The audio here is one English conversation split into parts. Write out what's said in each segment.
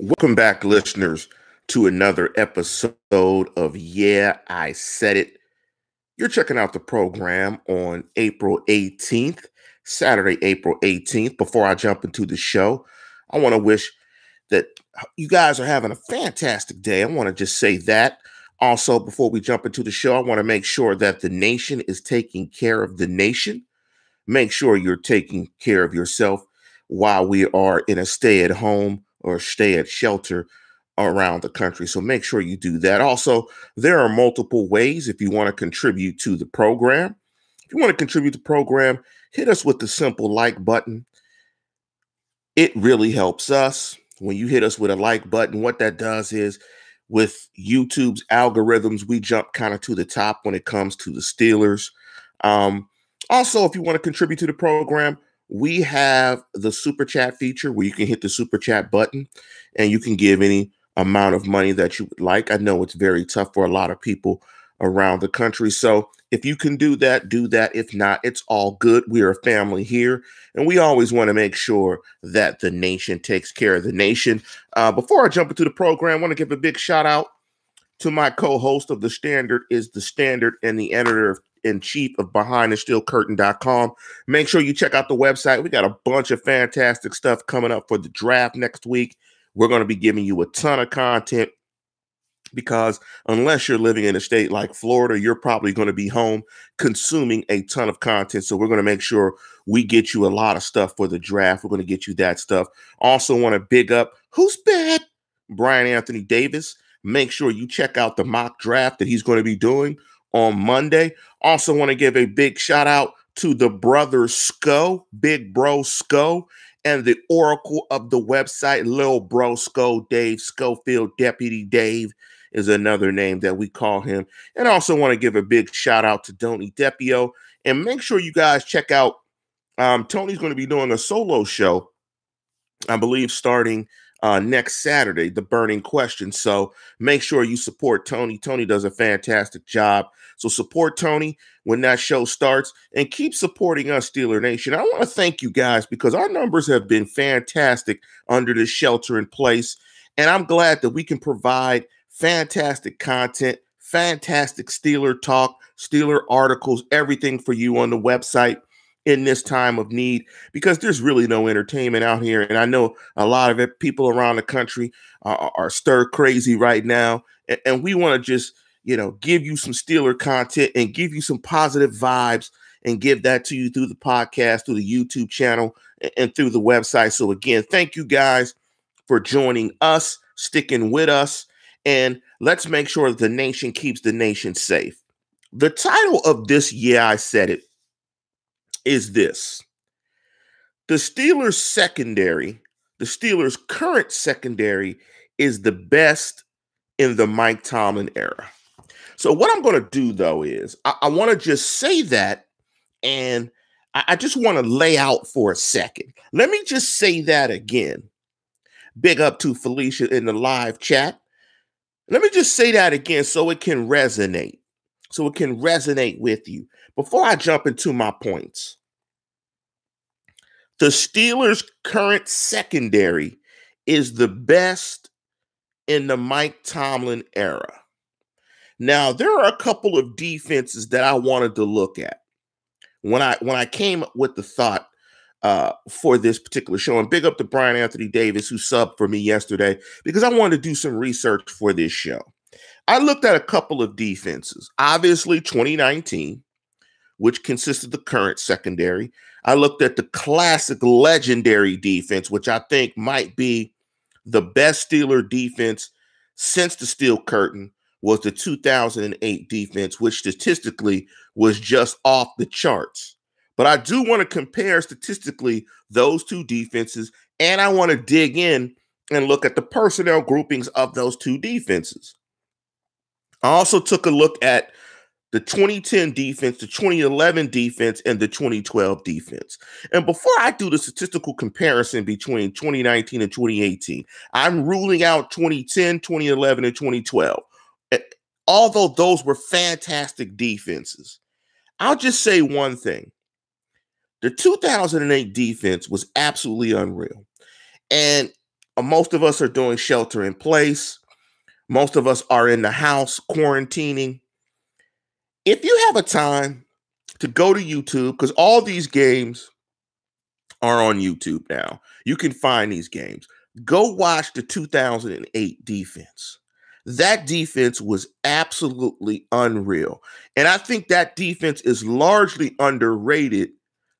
Welcome back, listeners, to another episode of Yeah, I Said It. You're checking out the program on April 18th, Saturday, April 18th. Before I jump into the show, I want to wish that you guys are having a fantastic day. I want to just say that. Also, before we jump into the show, I want to make sure that the nation is taking care of the nation. Make sure you're taking care of yourself while we are in a stay-at-home or stay-at-shelter around the country. So make sure you do that. Also, there are multiple ways if you want to contribute to the program. If you want to contribute to the program, hit us with the simple like button. It really helps us. When you hit us with a like button, what that does is with YouTube's algorithms, we jump kind of to the top when it comes to the Steelers. Also, if you want to contribute to the program, we have the Super Chat feature where you can hit the Super Chat button and you can give any amount of money that you would like. I know it's very tough for a lot of people around the country. So if you can do that, do that. If not, it's all good. We are a family here, and we always want to make sure that the nation takes care of the nation. Before I jump into the program, I want to give a big shout out to my co-host of The Standard is The Standard and the editor-in-chief of BehindTheSteelCurtain.com. Make sure you check out the website. We got a bunch of fantastic stuff coming up for the draft next week. We're going to be giving you a ton of content, because unless you're living in a state like Florida, you're probably going to be home consuming a ton of content. So we're going to make sure we get you a lot of stuff for the draft. We're going to get you that stuff. Also want to big up who's bad, Brian Anthony Davis. Make sure you check out the mock draft that he's going to be doing on Monday. Also want to give a big shout out to the brother Sco, Big Bro Sco, and the oracle of the website, Lil Bro Sco, Dave Schofield. Deputy Dave is another name that we call him. And I also want to give a big shout out to Donnie Depio. And make sure you guys check out, Tony's going to be doing a solo show, I believe, starting next Saturday, The Burning Question. So make sure you support Tony. Tony does a fantastic job. So support Tony when that show starts, and keep supporting us, Steeler Nation. I want to thank you guys because our numbers have been fantastic under this shelter in place, and I'm glad that we can provide fantastic content, fantastic Steeler talk, Steeler articles, everything for you on the website in this time of need, because there's really no entertainment out here. And I know a lot of it, people around the country are stir crazy right now. And we want to just, give you some Steeler content and give you some positive vibes and give that to you through the podcast, through the YouTube channel, and through the website. So again, thank you guys for joining us, sticking with us, and let's make sure the nation keeps the nation safe. The title of this, Yeah, I Said It, is this: the Steelers secondary, the Steelers current secondary, is the best in the Mike Tomlin era. So what I'm going to do, though, is I want to just say that, and I just want to lay out for a second. Let me just say that again. Big up to Felicia in the live chat. Let me just say that again so it can resonate. So it can resonate with you. Before I jump into my points, the Steelers' current secondary is the best in the Mike Tomlin era. Now, there are a couple of defenses that I wanted to look at when I came up with the thought for this particular show. And big up to Brian Anthony Davis, who subbed for me yesterday, because I wanted to do some research for this show. I looked at a couple of defenses. Obviously, 2019, which consisted the current secondary. I looked at the classic legendary defense, which I think might be the best Steeler defense since the Steel Curtain, was the 2008 defense, which statistically was just off the charts. But I do want to compare statistically those two defenses, and I want to dig in and look at the personnel groupings of those two defenses. I also took a look at the 2010 defense, the 2011 defense, and the 2012 defense. And before I do the statistical comparison between 2019 and 2018, I'm ruling out 2010, 2011, and 2012. Although those were fantastic defenses, I'll just say one thing. The 2008 defense was absolutely unreal. And most of us are doing shelter in place. Most of us are in the house quarantining. If you have a time to go to YouTube, because all these games are on YouTube now, you can find these games. Go watch the 2008 defense. That defense was absolutely unreal. And I think that defense is largely underrated,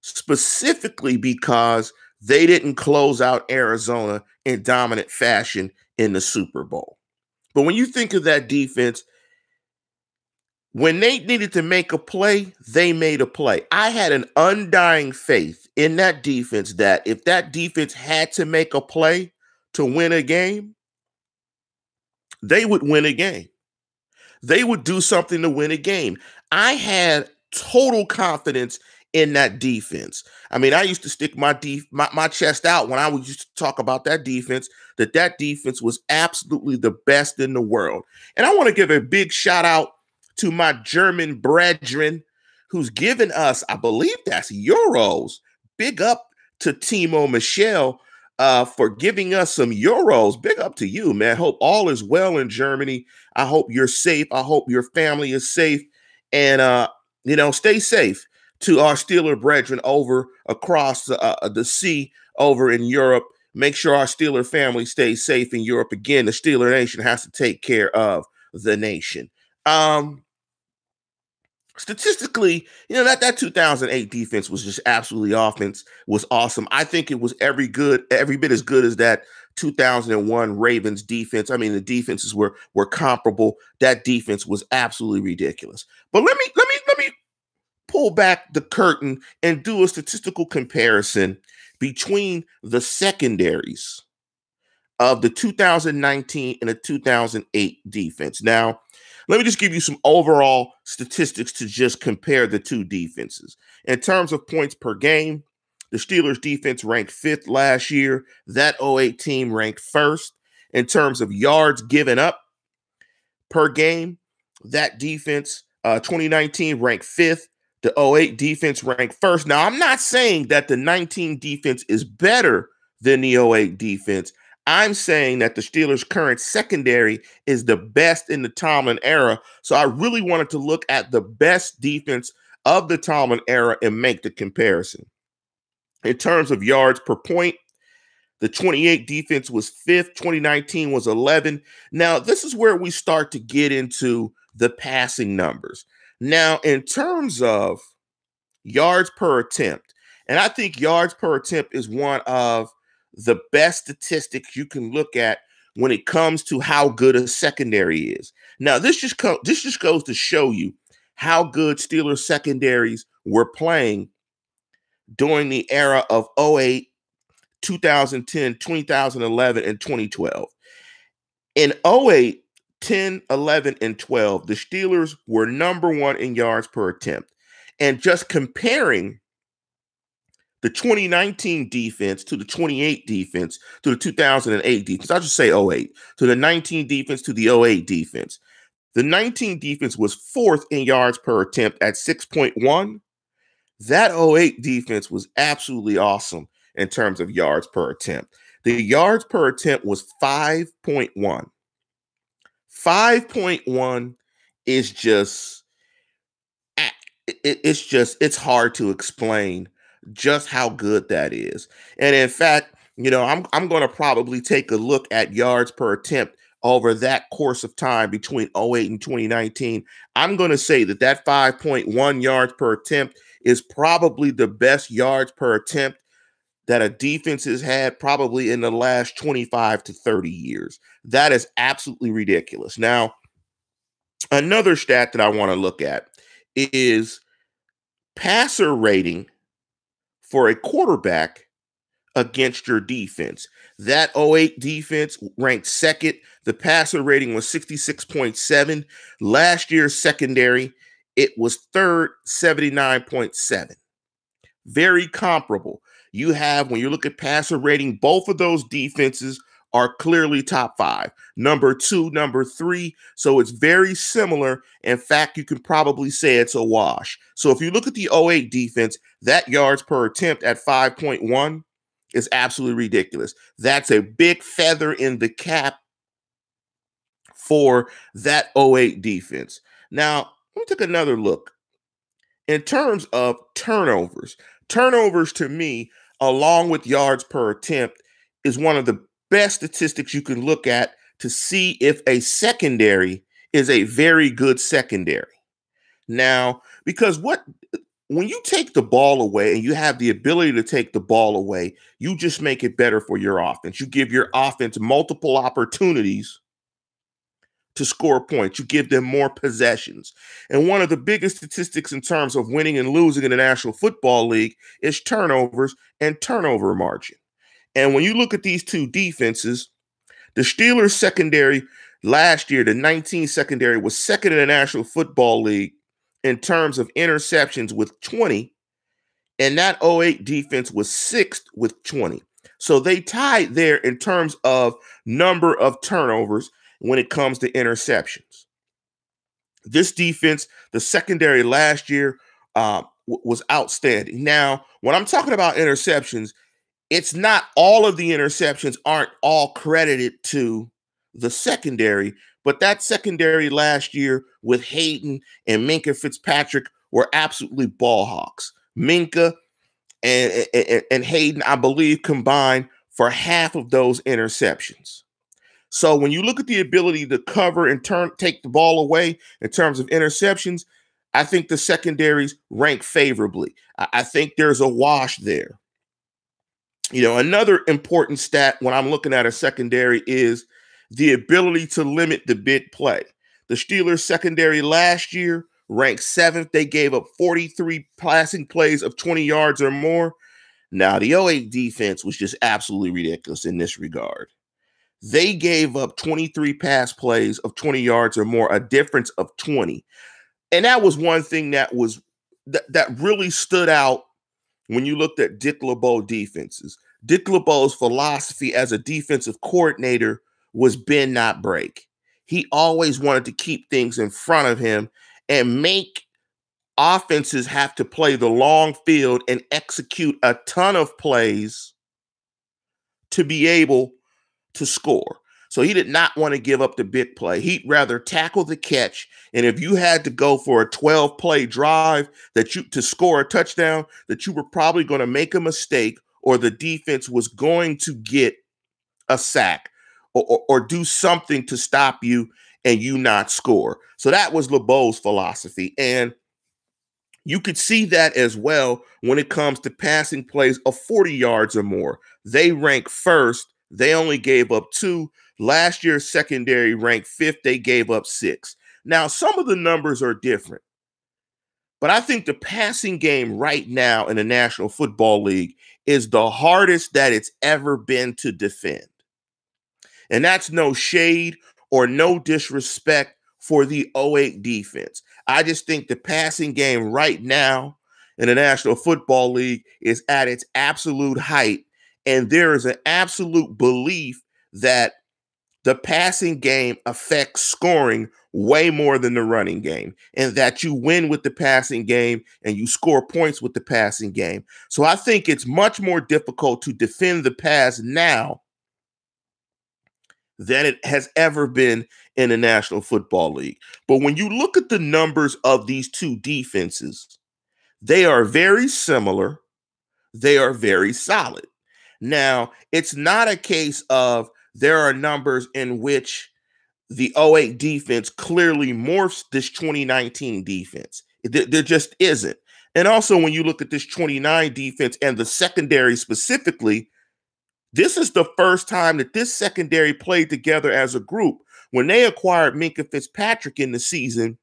specifically because they didn't close out Arizona in dominant fashion in the Super Bowl. But when you think of that defense, when they needed to make a play, they made a play. I had an undying faith in that defense that if that defense had to make a play to win a game, they would win a game. They would do something to win a game. I had total confidence in that defense. I mean, I used to stick my chest out when I would used to talk about that defense, that defense was absolutely the best in the world. And I want to give a big shout out to my German brethren who's given us, I believe that's euros. Big up to Timo Michel for giving us some euros. Big up to you, man. Hope all is well in Germany. I hope you're safe. I hope your family is safe. And, you know, stay safe to our Steeler brethren over across the sea over in Europe. Make sure our Steeler family stays safe in Europe. Again, the Steeler Nation has to take care of the nation. Statistically, you know, that 2008 defense was just absolutely offense was awesome. I think it was every bit as good as that 2001 Ravens defense. I mean, the defenses were comparable. That defense was absolutely ridiculous. But let me pull back the curtain and do a statistical comparison between the secondaries of the 2019 and the 2008 defense. Now, let me just give you some overall statistics to just compare the two defenses. In terms of points per game, the Steelers defense ranked fifth last year. That 2008 team ranked first. In terms of yards given up per game, that defense 2019 ranked fifth. The 2008 defense ranked first. Now, I'm not saying that the 2019 defense is better than the 2008 defense. I'm saying that the Steelers' current secondary is the best in the Tomlin era. So I really wanted to look at the best defense of the Tomlin era and make the comparison. In terms of yards per point, the 2008 defense was fifth. 2019 was 11. Now, this is where we start to get into the passing numbers. Now, in terms of yards per attempt, and I think yards per attempt is one of the best statistics you can look at when it comes to how good a secondary is. Now, this just goes to show you how good Steelers secondaries were playing during the era of 2008, 2010, 2011, and 2012. In 2008, 10, 11, and 12, the Steelers were number one in yards per attempt. And just comparing the 2019 defense to the 2008 defense to the 2008 defense, I'll just say 2008, to the 2019 defense to the 2008 defense. The 2019 defense was fourth in yards per attempt at 6.1. That 2008 defense was absolutely awesome in terms of yards per attempt. The yards per attempt was 5.1. 5.1 is just, it's hard to explain just how good that is. And in fact, you know, I'm going to probably take a look at yards per attempt over that course of time between 2008 and 2019. I'm going to say that 5.1 yards per attempt is probably the best yards per attempt that a defense has had probably in the last 25 to 30 years. That is absolutely ridiculous. Now, another stat that I want to look at is passer rating for a quarterback against your defense. That 2008 defense ranked second. The passer rating was 66.7. Last year's secondary, it was third, 79.7. Very comparable. You have, when you look at passer rating, both of those defenses are clearly top five, number two, number three. So it's very similar. In fact, you can probably say it's a wash. So if you look at the 2008 defense, that yards per attempt at 5.1, is absolutely ridiculous. That's a big feather in the cap for that 08 defense. Now, let me take another look. In terms of turnovers, to me, along with yards per attempt, is one of the best statistics you can look at to see if a secondary is a very good secondary. Now, because when you take the ball away and you have the ability to take the ball away, you just make it better for your offense. You give your offense multiple opportunities to score points. You give them more possessions. And one of the biggest statistics in terms of winning and losing in the National Football League is turnovers and turnover margin. And when you look at these two defenses, the Steelers secondary last year, the 19 secondary, was second in the National Football League in terms of interceptions with 20. And that 08 defense was sixth with 20. So they tied there in terms of number of turnovers when it comes to interceptions. This defense, the secondary last year, was outstanding. Now, when I'm talking about interceptions, it's not all of the interceptions aren't all credited to the secondary, but that secondary last year with Haden and Minkah Fitzpatrick were absolutely ball hawks. Minkah and Haden, I believe, combined for half of those interceptions. So when you look at the ability to cover and take the ball away in terms of interceptions, I think the secondaries rank favorably. I think there's a wash there. You know, another important stat when I'm looking at a secondary is the ability to limit the big play. The Steelers secondary last year ranked 7th. They gave up 43 passing plays of 20 yards or more. Now, the 08 defense was just absolutely ridiculous in this regard. They gave up 23 pass plays of 20 yards or more, a difference of 20. And that was one thing that was that really stood out when you looked at Dick LeBeau defenses. Dick LeBeau's philosophy as a defensive coordinator was bend, not break. He always wanted to keep things in front of him and make offenses have to play the long field and execute a ton of plays to be able to score. So he did not want to give up the big play. He'd rather tackle the catch. And if you had to go for a 12-play drive that you to score a touchdown, that you were probably going to make a mistake or the defense was going to get a sack or do something to stop you and you not score. So that was LeBeau's philosophy. And you could see that as well when it comes to passing plays of 40 yards or more. They rank first. They only gave up 2. Last year's secondary ranked 5th. They gave up 6. Now, some of the numbers are different, but I think the passing game right now in the National Football League is the hardest that it's ever been to defend. And that's no shade or no disrespect for the 08 defense. I just think the passing game right now in the National Football League is at its absolute height. And there is an absolute belief that the passing game affects scoring way more than the running game, and that you win with the passing game and you score points with the passing game. So I think it's much more difficult to defend the pass now than it has ever been in the National Football League. But when you look at the numbers of these two defenses, they are very similar. They are very solid. Now, it's not a case of there are numbers in which the 08 defense clearly morphs this 2019 defense. There just isn't. And also, when you look at this 29 defense and the secondary specifically, this is the first time that this secondary played together as a group. When they acquired Minkah Fitzpatrick in the season,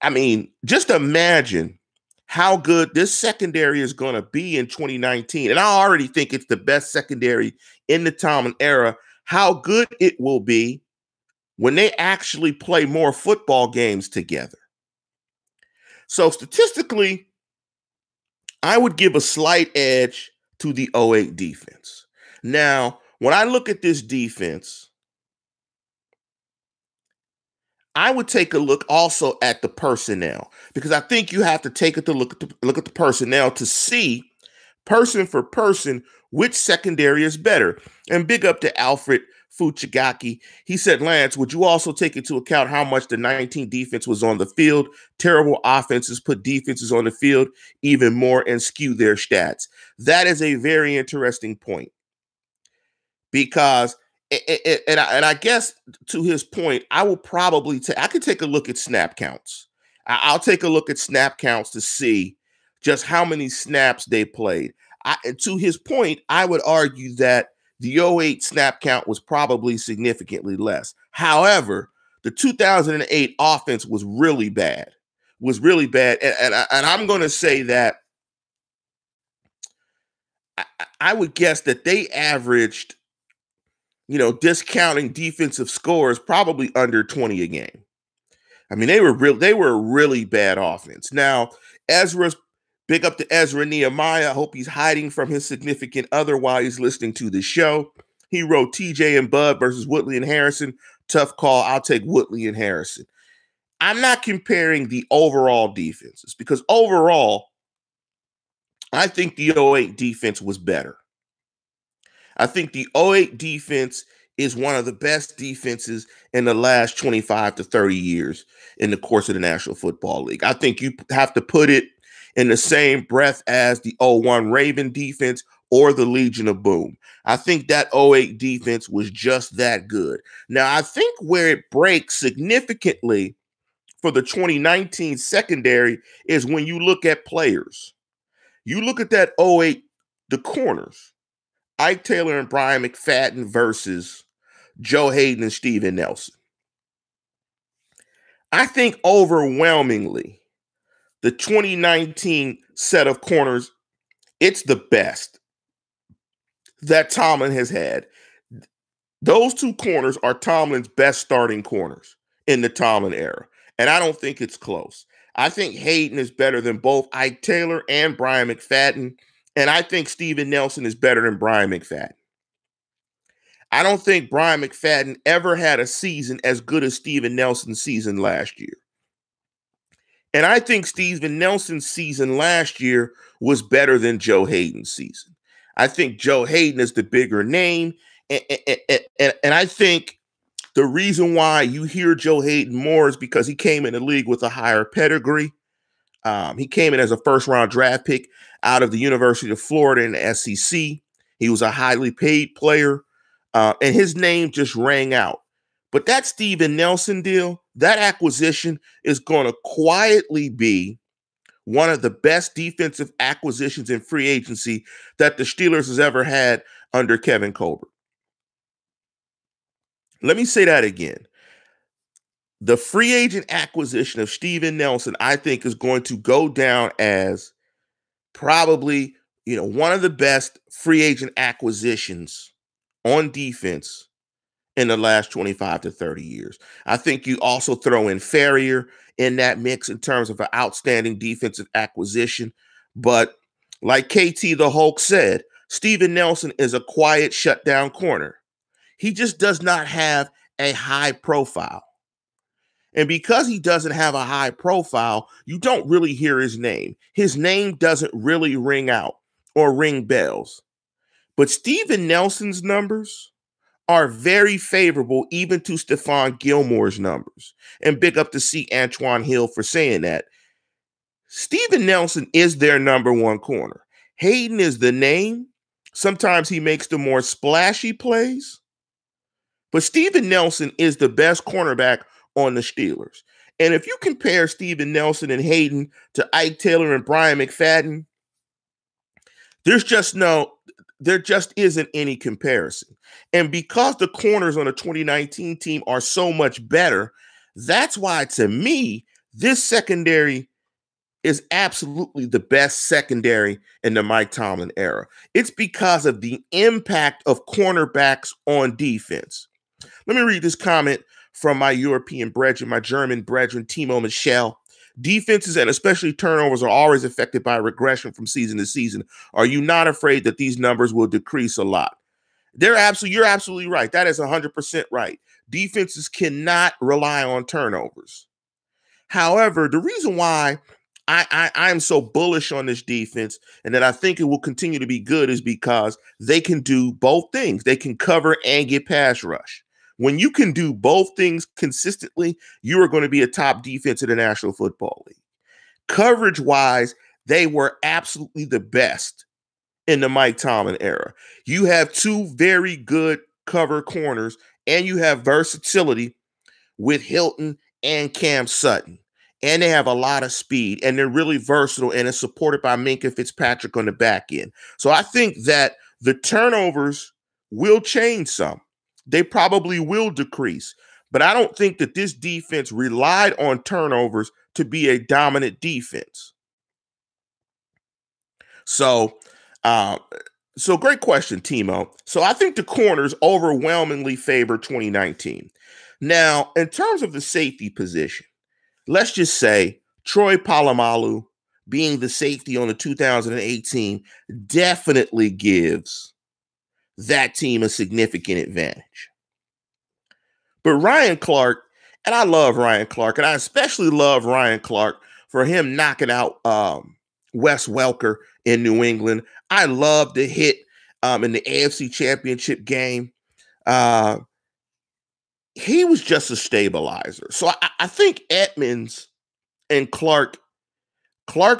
I mean, just imagine how good this secondary is going to be in 2019. And I already think it's the best secondary in the Tomlin era. How good it will be when they actually play more football games together. So statistically, I would give a slight edge to the 08 defense. Now, when I look at this defense, I would take a look also at the personnel, because I think you have to take a look at the personnel to see person for person, which secondary is better? And big up to Alfred Fuchigaki. He said, Lance, would you also take into account how much the 19 defense was on the field? Terrible offenses put defenses on the field even more and skew their stats. That is a very interesting point, because and I guess to his point, I will probably I could take a look at snap counts. I'll take a look at snap counts to see just how many snaps they played. And to his point, I would argue that the 08 snap count was probably significantly less. However, the 2008 offense was really bad, And I'm going to say that I would guess that they averaged, you know, discounting defensive scores, probably under 20 a game. I mean, they were a really bad offense. Now, big up to Ezra Nehemiah. I hope he's hiding from his significant other while he's listening to the show. He wrote TJ and Bud versus Woodley and Harrison. Tough call. I'll take Woodley and Harrison. I'm not comparing the overall defenses, because overall, I think the 08 defense was better. I think the 08 defense is one of the best defenses in the last 25 to 30 years in the course of the National Football League. I think you have to put it in the same breath as the 01 Raven defense or the Legion of Boom. I think that 08 defense was just that good. Now, I think where it breaks significantly for the 2019 secondary is when you look at players. You look at that 08, the corners, Ike Taylor and Brian McFadden versus Joe Haden and Steven Nelson. I think overwhelmingly, the 2019 set of corners, it's the best that Tomlin has had. Those two corners are Tomlin's best starting corners in the Tomlin era, and I don't think it's close. I think Haden is better than both Ike Taylor and Brian McFadden, and I think Steven Nelson is better than Brian McFadden. I don't think Brian McFadden ever had a season as good as Steven Nelson's season last year. And I think Steven Nelson's season last year was better than Joe Haden's season. I think Joe Haden is the bigger name. And I think the reason why you hear Joe Haden more is because he came in the league with a higher pedigree. He came in as a first-round draft pick out of the University of Florida in the SEC. He was a highly paid player, and his name just rang out. But that Steven Nelson deal, that acquisition is going to quietly be one of the best defensive acquisitions in free agency that the Steelers has ever had under Kevin Colbert. Let me say that again. The free agent acquisition of Steven Nelson, I think, is going to go down as probably, you know, one of the best free agent acquisitions on defense in the last 25 to 30 years. I think you also throw in Farrier in that mix in terms of an outstanding defensive acquisition. But like KT the Hulk said, Steven Nelson is a quiet shutdown corner. He just does not have a high profile. And because he doesn't have a high profile, you don't really hear his name. His name doesn't really ring out or ring bells. But Steven Nelson's numbers are very favorable even to Stephon Gilmore's numbers. And big up to C. Antoine Hill for saying that. Steven Nelson is their number one corner. Haden is the name. Sometimes he makes the more splashy plays. But Steven Nelson is the best cornerback on the Steelers. And if you compare Steven Nelson and Haden to Ike Taylor and Brian McFadden, there just isn't any comparison. And because the corners on the 2019 team are so much better, that's why, to me, this secondary is absolutely the best secondary in the Mike Tomlin era. It's because of the impact of cornerbacks on defense. Let me read this comment from my European brethren, my German brethren, Timo Michel. Defenses and especially turnovers are always affected by regression from season to season. Are you not afraid that these numbers will decrease a lot? You're absolutely right. That is 100% right. Defenses cannot rely on turnovers. However, the reason why I am so bullish on this defense, and that I think it will continue to be good, is because they can do both things. They can cover and get pass rush. When you can do both things consistently, you are going to be a top defense in the National Football League. Coverage-wise, they were absolutely the best in the Mike Tomlin era. You have two very good cover corners, and you have versatility with Hilton and Cam Sutton. And they have a lot of speed, and they're really versatile, and it's supported by Minkah Fitzpatrick on the back end. So I think that the turnovers will change some. They probably will decrease, but I don't think that this defense relied on turnovers to be a dominant defense. So, great question, Timo. So I think the corners overwhelmingly favor 2019. Now, in terms of the safety position, let's just say Troy Polamalu being the safety on the 2018 definitely gives that team a significant advantage. But Ryan Clark, and I love Ryan Clark, and I especially love Ryan Clark for him knocking out Wes Welker in New England. I love the hit in the AFC Championship game. He was just a stabilizer. So I think Edmonds and Clark's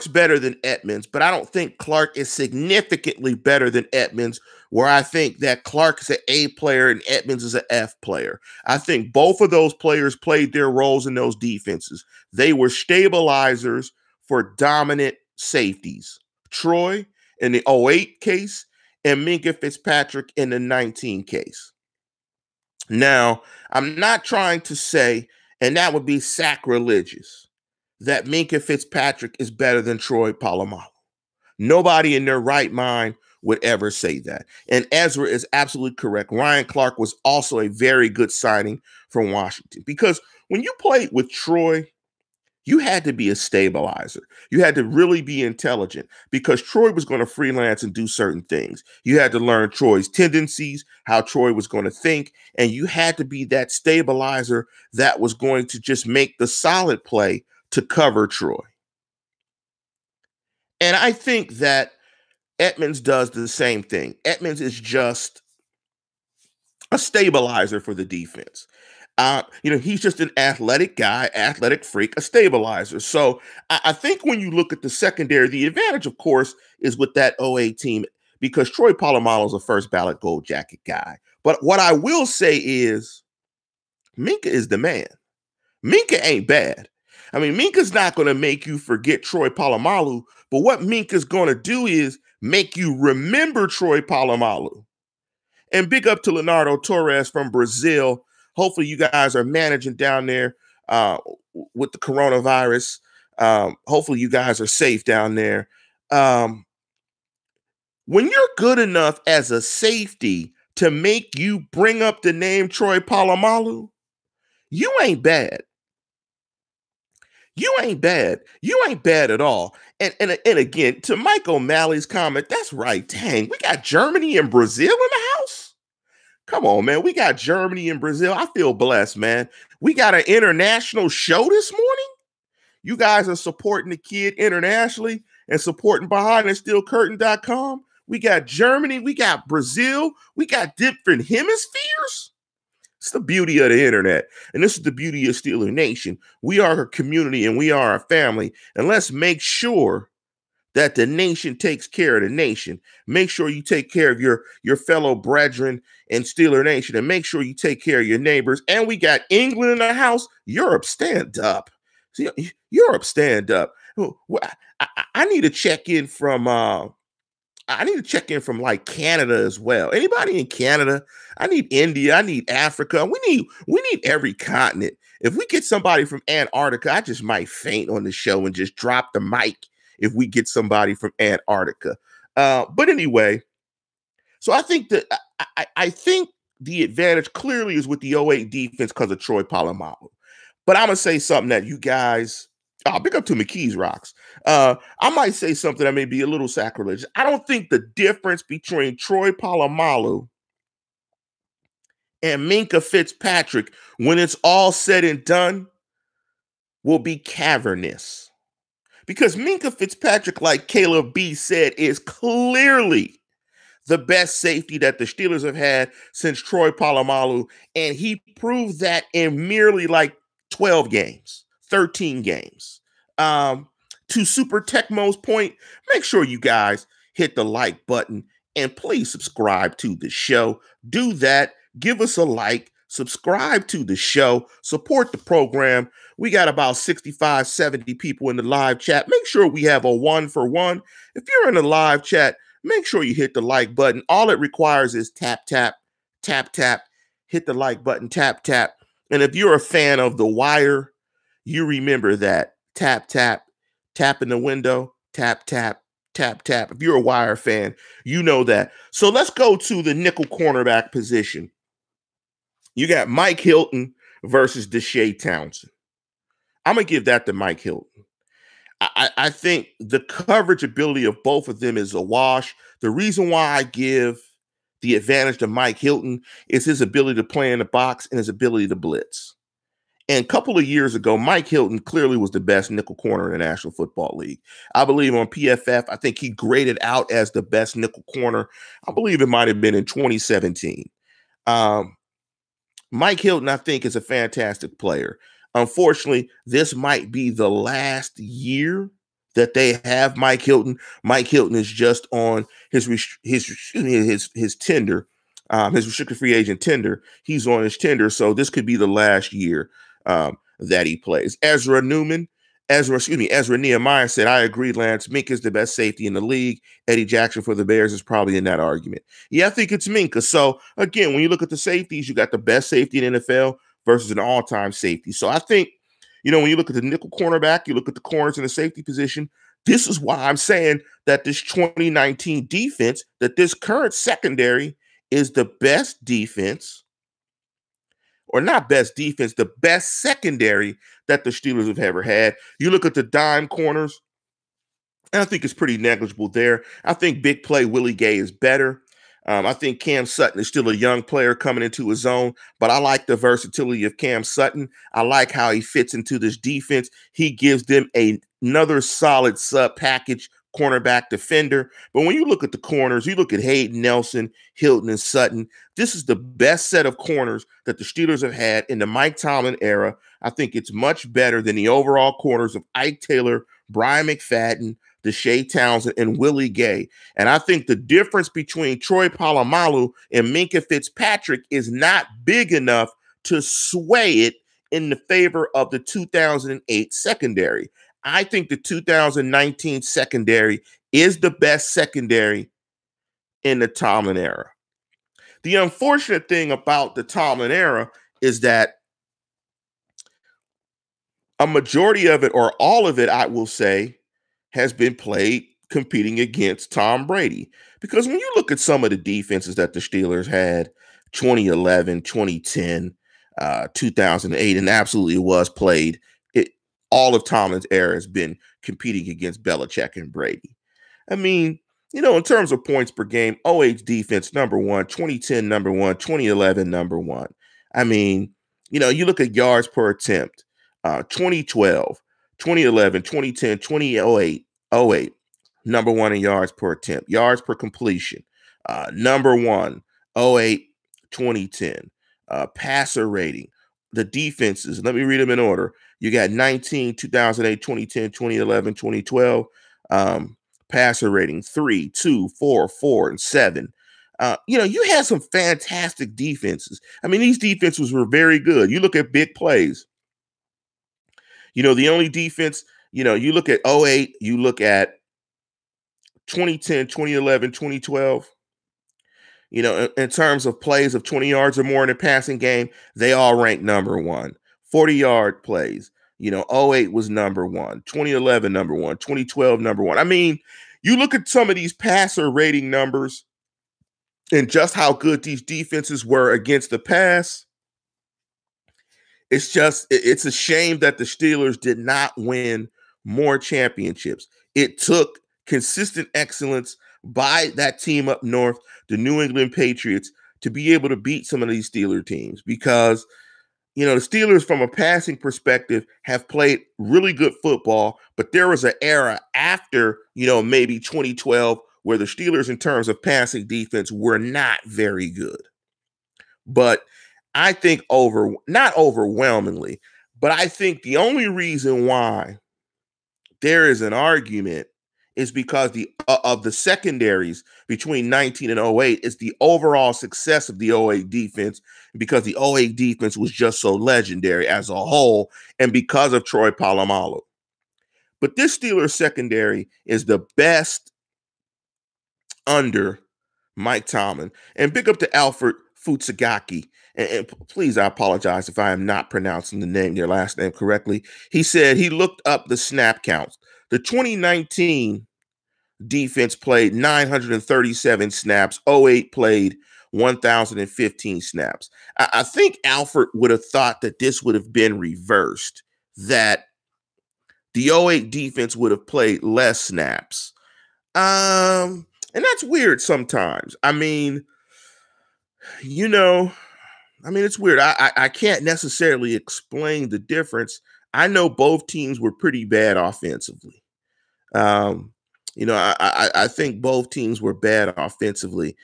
better than Edmonds, but I don't think Clark is significantly better than Edmonds, where I think that Clark is an A player and Edmonds is an F player. I think both of those players played their roles in those defenses. They were stabilizers for dominant safeties. Troy in the 08 case and Minkah Fitzpatrick in the 19 case. Now, I'm not trying to say, and that would be sacrilegious, that Minkah Fitzpatrick is better than Troy Polamalu. Nobody in their right mind would ever say that. And Ezra is absolutely correct. Ryan Clark was also a very good signing from Washington, because when you played with Troy, you had to be a stabilizer. You had to really be intelligent, because Troy was going to freelance and do certain things. You had to learn Troy's tendencies, how Troy was going to think, and you had to be that stabilizer that was going to just make the solid play to cover Troy. And I think that Edmonds does the same thing. Edmonds is just a stabilizer for the defense. He's just an athletic guy, athletic freak, a stabilizer. So I think when you look at the secondary, the advantage, of course, is with that 08 team, because Troy Polamalu is a first ballot Gold Jacket guy. But what I will say is Minkah is the man. Minkah ain't bad. I mean, Minka's not going to make you forget Troy Polamalu, but what Minka's going to do is make you remember Troy Polamalu. And big up to Leonardo Torres from Brazil. Hopefully you guys are managing down there with the coronavirus. Hopefully you guys are safe down there. When you're good enough as a safety to make you bring up the name Troy Polamalu, you ain't bad. You ain't bad. You ain't bad at all. And again, to Mike O'Malley's comment, that's right. Dang, we got Germany and Brazil in the house? Come on, man. We got Germany and Brazil. I feel blessed, man. We got an international show this morning. You guys are supporting the kid internationally and supporting BehindTheSteelCurtain.com. We got Germany. We got Brazil. We got different hemispheres. It's the beauty of the internet. And this is the beauty of Steeler Nation. We are a community and we are a family. And let's make sure that the nation takes care of the nation. Make sure you take care of your fellow brethren in Steeler Nation, and make sure you take care of your neighbors. And we got England in the house. Europe, stand up. See, Europe, stand up. I need a check in from like Canada as well. Anybody in Canada? I need India. I need Africa. We need every continent. If we get somebody from Antarctica, I just might faint on the show and just drop the mic. If we get somebody from Antarctica. But anyway, so I think that I think the advantage clearly is with the 08 defense because of Troy Polamalu. But I'm going to say something that you guys, I'll pick up to McKee's Rocks. I might say something that may be a little sacrilegious. I don't think the difference between Troy Polamalu and Minkah Fitzpatrick, when it's all said and done, will be cavernous. because Minkah Fitzpatrick, like Caleb B said, is clearly the best safety that the Steelers have had since Troy Polamalu, and he proved that in merely like 12 games, 13 games. To Super Tecmo's point, make sure you guys hit the like button and please subscribe to the show. Do that. Give us a like. Subscribe to the show. Support the program. We got about 65, 70 people in the live chat. Make sure we have a 1-for-1. If you're in the live chat, make sure you hit the like button. All it requires is tap, tap, tap, tap. Hit the like button, tap, tap. And if you're a fan of The Wire, you remember that. Tap, tap, tap in the window. Tap, tap, tap, tap. If you're a Wire fan, you know that. So let's go to the nickel cornerback position. You got Mike Hilton versus Deshea Townsend. I'm going to give that to Mike Hilton. I think the coverage ability of both of them is a wash. The reason why I give the advantage to Mike Hilton is his ability to play in the box and his ability to blitz. And a couple of years ago, Mike Hilton clearly was the best nickel corner in the National Football League. I believe on PFF, I think he graded out as the best nickel corner. I believe it might have been in 2017. Mike Hilton, I think, is a fantastic player. Unfortunately, this might be the last year that they have Mike Hilton. Mike Hilton is just on his tender, his restricted free agent tender. He's on his tender, so this could be the last year that he plays. Ezra Nehemiah said, I agree, Lance. Minkah is the best safety in the league. Eddie Jackson for the Bears is probably in that argument. Yeah, I think it's Minkah. So, again, when you look at the safeties, you got the best safety in the NFL versus an all-time safety. So I think, you know, when you look at the nickel cornerback, you look at the corners in the safety position, this is why I'm saying that this 2019 defense, that this current secondary is the best defense, or not best defense, the best secondary that the Steelers have ever had. You look at the dime corners, and I think it's pretty negligible there. I think big play Willie Gay is better. I think Cam Sutton is still a young player coming into his own, but I like the versatility of Cam Sutton. I like how he fits into this defense. He gives them another solid sub package cornerback defender. But when you look at the corners, you look at Haden, Nelson, Hilton, and Sutton, this is the best set of corners that the Steelers have had in the Mike Tomlin era. I think it's much better than the overall corners of Ike Taylor, Brian McFadden, Deshea Townsend, and Willie Gay. And I think the difference between Troy Polamalu and Minkah Fitzpatrick is not big enough to sway it in the favor of the 2008 secondary. I think the 2019 secondary is the best secondary in the Tomlin era. The unfortunate thing about the Tomlin era is that a majority of it, or all of it, I will say, has been played competing against Tom Brady. Because when you look at some of the defenses that the Steelers had, 2011, 2010, 2008, and absolutely was played, all of Tomlin's era has been competing against Belichick and Brady. I mean, you know, in terms of points per game, 08 defense number one, 2010 number one, 2011 number one. I mean, you know, you look at yards per attempt, 2012, 2011, 2010, 2008, 08, number one in yards per attempt, yards per completion, number one, 08, 2010, passer rating. The defenses, let me read them in order. You got 19, 2008, 2010, 2011, 2012, passer rating 3, 2, 4, 4, and 7. You know, you had some fantastic defenses. I mean, these defenses were very good. You look at big plays. You know, the only defense, you know, you look at 08, you look at 2010, 2011, 2012. You know, in terms of plays of 20 yards or more in the passing game, they all rank number one. 40-yard plays, you know, 08 was number one, 2011 number one, 2012 number one. I mean, you look at some of these passer rating numbers and just how good these defenses were against the pass. It's just, it's a shame that the Steelers did not win more championships. It took consistent excellence by that team up north, the New England Patriots, to be able to beat some of these Steeler teams, because you know, the Steelers from a passing perspective have played really good football, but there was an era after, you know, maybe 2012 where the Steelers in terms of passing defense were not very good. But I think not overwhelmingly, but I think the only reason why there is an argument is because of the secondaries between 19 and 08 is the overall success of the 08 defense, because the 08 defense was just so legendary as a whole and because of Troy Polamalu. But this Steelers secondary is the best under Mike Tomlin. And pick up to Alfred Futsagaki. And please, I apologize if I am not pronouncing their last name correctly. He said he looked up the snap counts. The 2019 defense played 937 snaps. 08 played 1,015 snaps. I think Alfred would have thought that this would have been reversed, that the 08 defense would have played less snaps. And that's weird sometimes. I mean, you know, it's weird. I can't necessarily explain the difference. I know both teams were pretty bad offensively. You know, I think both teams were bad offensively.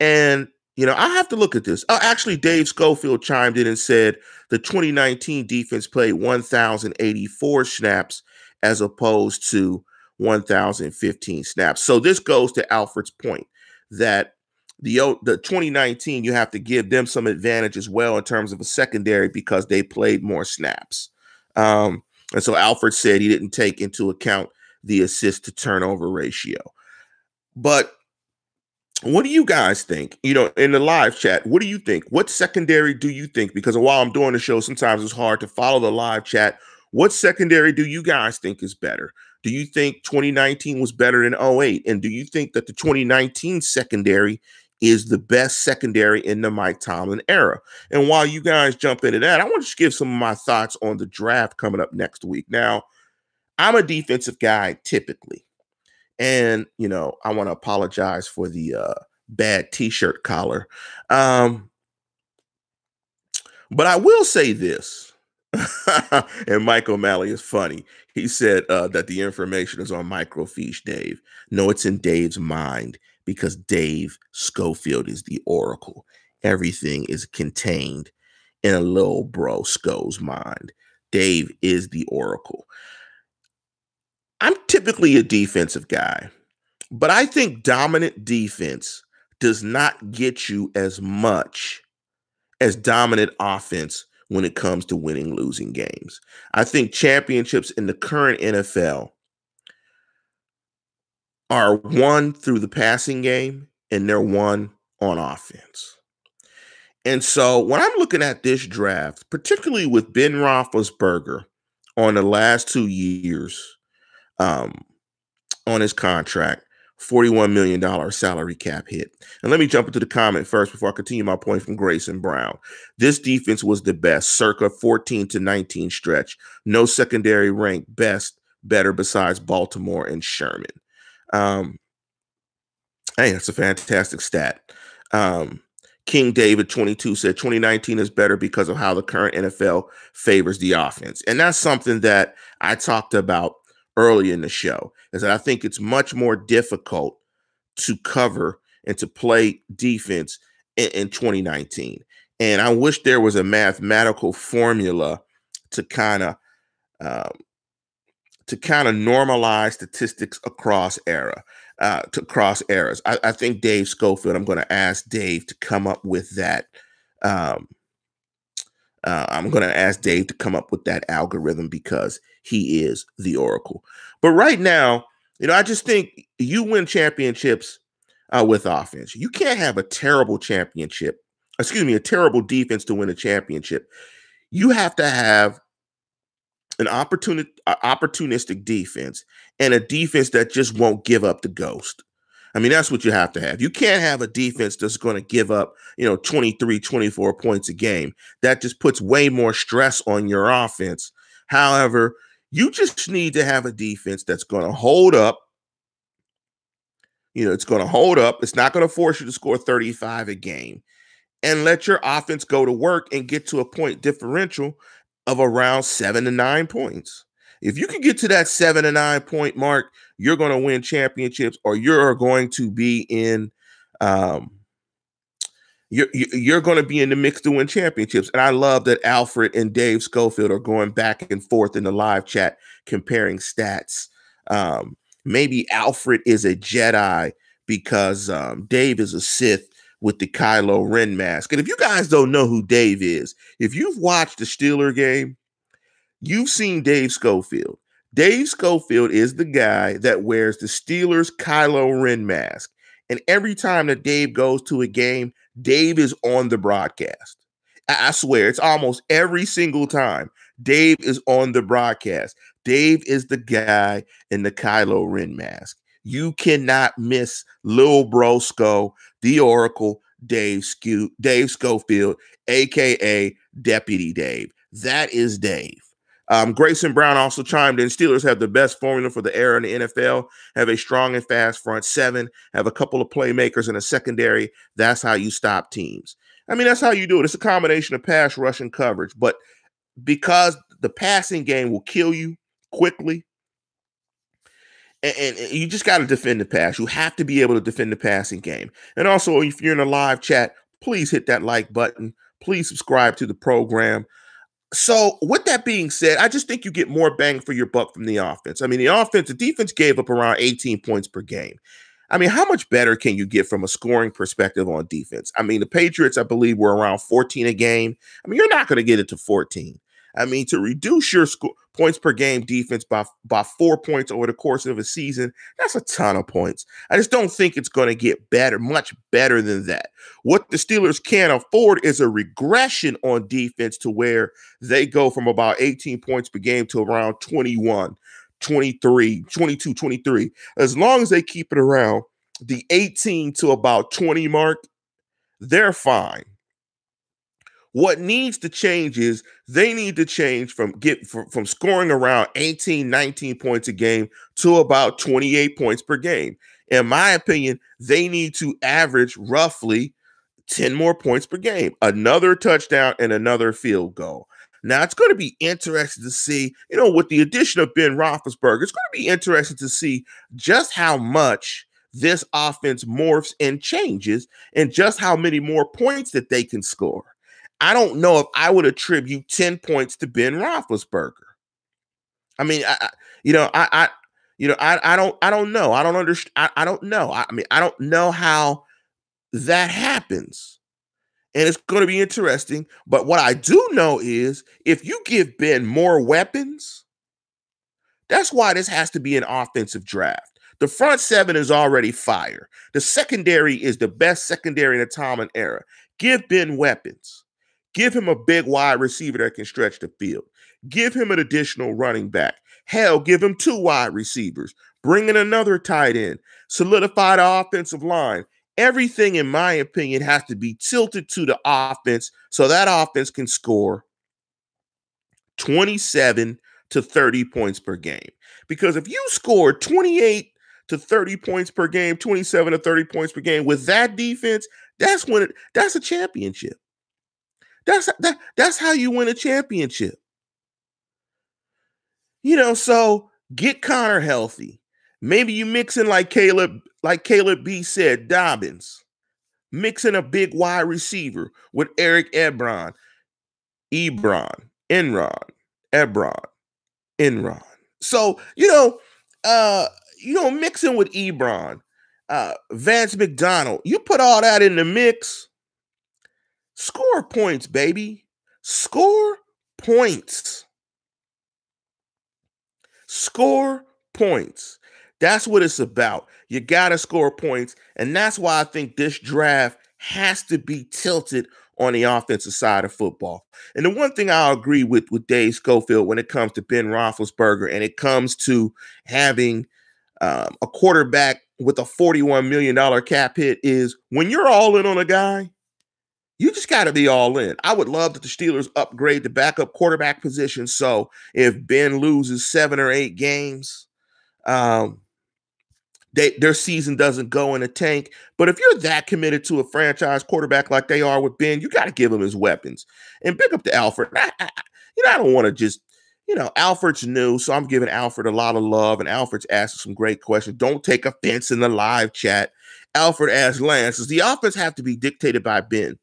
And, you know, I have to look at this. Oh, actually, Dave Schofield chimed in and said the 2019 defense played 1,084 snaps as opposed to 1,015 snaps. So this goes to Alfred's point that the 2019, you have to give them some advantage as well in terms of a secondary because they played more snaps. And so Alfred said he didn't take into account the assist to turnover ratio. But what do you guys think? You know, in the live chat, what do you think? What secondary do you think? Because while I'm doing the show, sometimes it's hard to follow the live chat. What secondary do you guys think is better? Do you think 2019 was better than 08? And do you think that the 2019 secondary is the best secondary in the Mike Tomlin era? And while you guys jump into that, I want to just give some of my thoughts on the draft coming up next week. Now, I'm a defensive guy typically, and, you know, I want to apologize for the bad T-shirt collar. But I will say this, and Mike O'Malley is funny. He said that the information is on microfiche, Dave. No, it's in Dave's mind, because Dave Schofield is the oracle. Everything is contained in a little bro Sco's mind. Dave is the oracle. I'm typically a defensive guy, but I think dominant defense does not get you as much as dominant offense when it comes to winning, losing games. I think championships in the current NFL are won through the passing game, and they're won on offense. And so when I'm looking at this draft, particularly with Ben Roethlisberger on the last 2 years on his contract, $41 million salary cap hit. And let me jump into the comment first before I continue my point from Grayson Brown. This defense was the best, circa 14 to 19 stretch. No secondary ranked best, better besides Baltimore and Sherman. Hey, that's a fantastic stat. King David 22 said 2019 is better because of how the current NFL favors the offense. And that's something that I talked about early in the show, is that I think it's much more difficult to cover and to play defense in 2019. And I wish there was a mathematical formula to kind of normalize statistics across eras. I think Dave Schofield, I'm going to ask Dave to come up with that. I'm going to ask Dave to come up with that algorithm, because he is the oracle. But right now, you know, I just think you win championships with offense. You can't have a terrible defense to win a championship. You have to have an opportunistic defense, and a defense that just won't give up the ghost. I mean, that's what you have to have. You can't have a defense that's going to give up, you know, 23, 24 points a game. That just puts way more stress on your offense. However, you just need to have a defense that's going to hold up. You know, it's going to hold up. It's not going to force you to score 35 a game. and let your offense go to work and get to a point differential of around 7 to 9 points. If you can get to that 7 to 9 point mark, you're going to win championships, or you're going to be in you're going to be in the mix to win championships. And I love that Alfred and Dave Schofield are going back and forth in the live chat comparing stats. Maybe Alfred is a Jedi because Dave is a Sith with the Kylo Ren mask. And if you guys don't know who Dave is, if you've watched the Steeler game, you've seen Dave Schofield. Dave Schofield is the guy that wears the Steelers Kylo Ren mask. And every time that Dave goes to a game, Dave is on the broadcast. I swear, it's almost every single time. Dave is on the broadcast. Dave is the guy in the Kylo Ren mask. You cannot miss Lil Brosco, the Oracle, Dave Schofield, a.k.a. Deputy Dave. That is Dave. Grayson Brown also chimed in. Steelers have the best formula for the era in the NFL, have a strong and fast front seven, have a couple of playmakers in a secondary. That's how you stop teams. I mean, that's how you do it. It's a combination of pass, rush, and coverage. But because the passing game will kill you quickly, and you just got to defend the pass. You have to be able to defend the passing game. And also, if you're in a live chat, please hit that like button. Please subscribe to the program. So with that being said, I just think you get more bang for your buck from the offense. I mean, the defense gave up around 18 points per game. I mean, how much better can you get from a scoring perspective on defense? I mean, the Patriots, I believe, were around 14 a game. I mean, you're not going to get it to 14. I mean, to reduce your points per game defense by 4 points over the course of a season, that's a ton of points. I just don't think it's going to get better, much better than that. What the Steelers can't afford is a regression on defense to where they go from about 18 points per game to around 21, 23, 22, 23. As long as they keep it around the 18 to about 20 mark, they're fine. What needs to change is they need to change from scoring around 18, 19 points a game to about 28 points per game. In my opinion, they need to average roughly 10 more points per game, another touchdown and another field goal. Now, it's going to be interesting to see, you know, with the addition of Ben Roethlisberger, it's going to be interesting to see just how much this offense morphs and changes and just how many more points that they can score. I don't know if I would attribute 10 points to Ben Roethlisberger. I mean, I don't know. I don't understand. I don't know. I mean, I don't know how that happens, and it's going to be interesting. But what I do know is if you give Ben more weapons, that's why this has to be an offensive draft. The front seven is already fire. The secondary is the best secondary in the Tomlin era. Give Ben weapons. Give him a big wide receiver that can stretch the field. Give him an additional running back. Hell, give him two wide receivers. Bring in another tight end. Solidify the offensive line. Everything, in my opinion, has to be tilted to the offense so that offense can score 27 to 30 points per game. Because if you score 28 to 30 points per game, 27 to 30 points per game with that defense, that's a championship. That's how you win a championship. You know, so get Connor healthy. Maybe you mix in like Caleb B said, Dobbins. Mix in a big wide receiver with Eric Ebron. So, mix in with Ebron, Vance McDonald. You put all that in the mix. Score points, baby. Score points. Score points. That's what it's about. You got to score points. And that's why I think this draft has to be tilted on the offensive side of football. And the one thing I'll agree with Dave Schofield when it comes to Ben Roethlisberger and it comes to having a quarterback with a $41 million cap hit is when you're all in on a guy, you just got to be all in. I would love that the Steelers upgrade the backup quarterback position. So if Ben loses 7 or 8 games, their season doesn't go in a tank. But if you're that committed to a franchise quarterback like they are with Ben, you got to give him his weapons and pick up the Alford. I don't want to just, Alford's new, so I'm giving Alford a lot of love, and Alford's asking some great questions. Don't take offense in the live chat. Alford asked Lance, does the offense have to be dictated by Ben?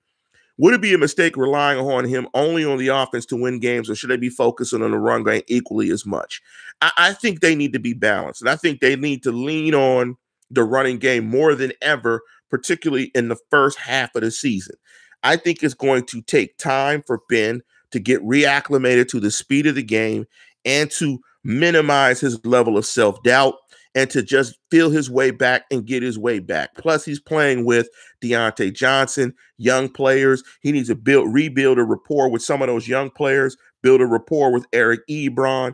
Would it be a mistake relying on him only on the offense to win games, or should they be focusing on the run game equally as much? I think they need to be balanced, and I think they need to lean on the running game more than ever, particularly in the first half of the season. I think it's going to take time for Ben to get reacclimated to the speed of the game and to minimize his level of self-doubt and to just feel his way back and get his way back. Plus, he's playing with Deontay Johnson, young players. He needs to rebuild a rapport with some of those young players, build a rapport with Eric Ebron.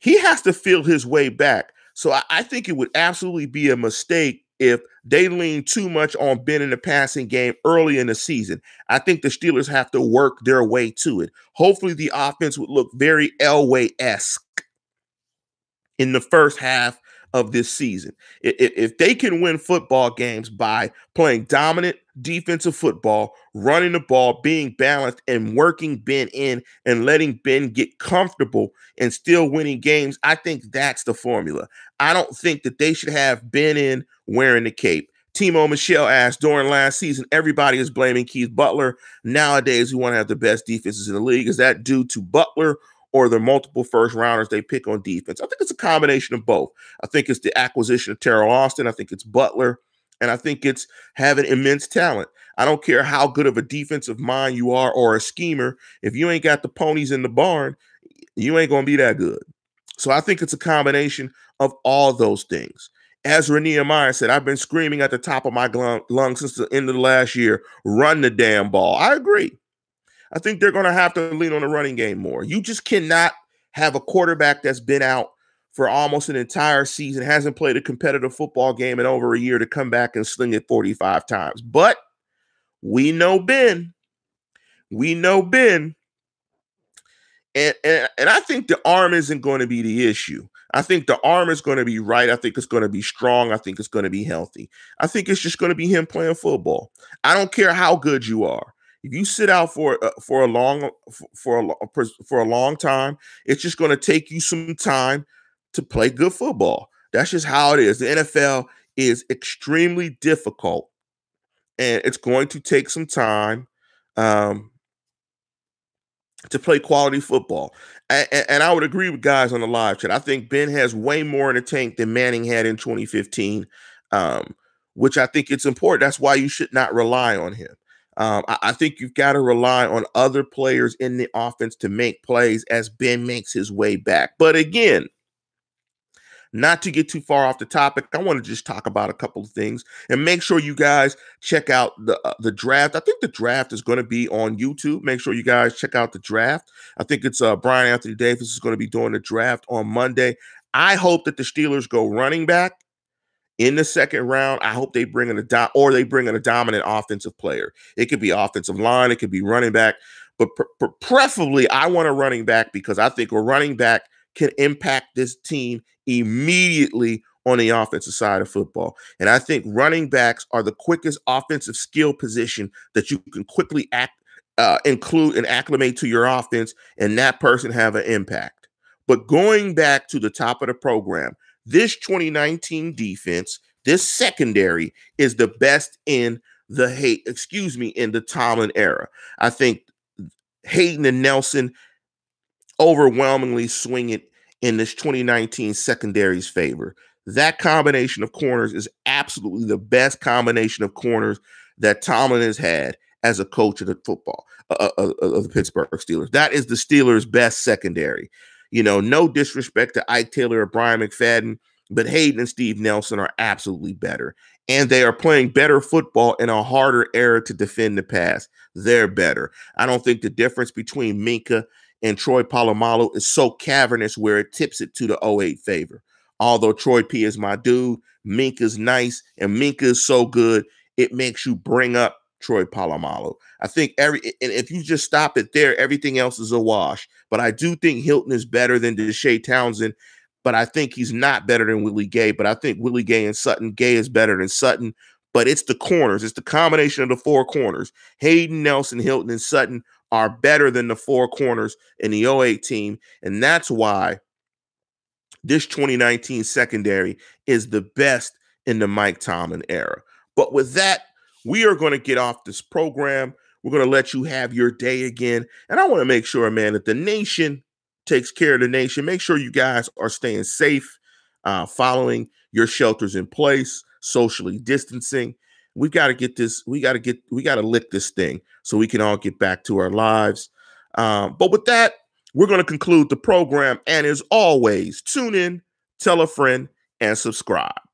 He has to feel his way back. So I think it would absolutely be a mistake if they lean too much on Ben in the passing game early in the season. I think the Steelers have to work their way to it. Hopefully the offense would look very Elway-esque in the first half of this season. If they can win football games by playing dominant defensive football, running the ball, being balanced, and working Ben in and letting Ben get comfortable and still winning games, I think that's the formula. I don't think that they should have Ben in wearing the cape. Timo Michelle asked, during last season, everybody is blaming Keith Butler. Nowadays, we want to have the best defenses in the league. Is that due to Butler or the multiple first-rounders they pick on defense? I think it's a combination of both. I think it's the acquisition of Terrell Austin. I think it's Butler. And I think it's having immense talent. I don't care how good of a defensive mind you are or a schemer. If you ain't got the ponies in the barn, you ain't going to be that good. So I think it's a combination of all those things. Ezra Nehemiah said, I've been screaming at the top of my lungs since the end of the last year, run the damn ball. I agree. I think they're going to have to lean on the running game more. You just cannot have a quarterback that's been out for almost an entire season, hasn't played a competitive football game in over a year, to come back and sling it 45 times. But we know Ben. We know Ben. And I think the arm isn't going to be the issue. I think the arm is going to be right. I think it's going to be strong. I think it's going to be healthy. I think it's just going to be him playing football. I don't care how good you are. If you sit out for a long time, it's just going to take you some time to play good football. That's just how it is. The NFL is extremely difficult, and it's going to take some time to play quality football. And I would agree with guys on the live chat. I think Ben has way more in the tank than Manning had in 2015, which I think it's important. That's why you should not rely on him. I think you've got to rely on other players in the offense to make plays as Ben makes his way back. But again, not to get too far off the topic, I want to just talk about a couple of things and make sure you guys check out the draft. I think the draft is going to be on YouTube. Make sure you guys check out the draft. I think it's Brian Anthony Davis is going to be doing the draft on Monday. I hope that the Steelers go running back in the second round. I hope they bring in a dominant offensive player. It could be offensive line. It could be running back. But preferably, I want a running back, because I think a running back can impact this team immediately on the offensive side of football. And I think running backs are the quickest offensive skill position that you can quickly include and acclimate to your offense, and that person have an impact. But going back to the top of the program, this 2019 defense, this secondary, is the best in the Tomlin era. I think Haden and Nelson overwhelmingly swing it in this 2019 secondary's favor. That combination of corners is absolutely the best combination of corners that Tomlin has had as a coach of the of the Pittsburgh Steelers. That is the Steelers' best secondary. You know, no disrespect to Ike Taylor or Brian McFadden, but Haden and Steve Nelson are absolutely better. And they are playing better football in a harder era to defend the pass. They're better. I don't think the difference between Minkah and Troy Polamalu is so cavernous where it tips it to the 08 favor. Although Troy P is my dude, Minkah's nice, and Minkah is so good, it makes you bring up Troy Polamalu. I think if you just stop it there, everything else is a wash. But I do think Hilton is better than Deshea Townsend. but I think he's not better than Willie Gay. But I think Willie Gay and Sutton, Gay is better than Sutton. But it's the corners. It's the combination of the four corners. Haden, Nelson, Hilton, and Sutton are better than the four corners in the 08 team. And that's why this 2019 secondary is the best in the Mike Tomlin era. But with that, we are going to get off this program. We're going to let you have your day again. And I want to make sure, man, that the nation takes care of the nation. Make sure you guys are staying safe, following your shelters in place, socially distancing. We've got to get this. We got to lick this thing so we can all get back to our lives. But with that, we're going to conclude the program. And as always, tune in, tell a friend, and subscribe.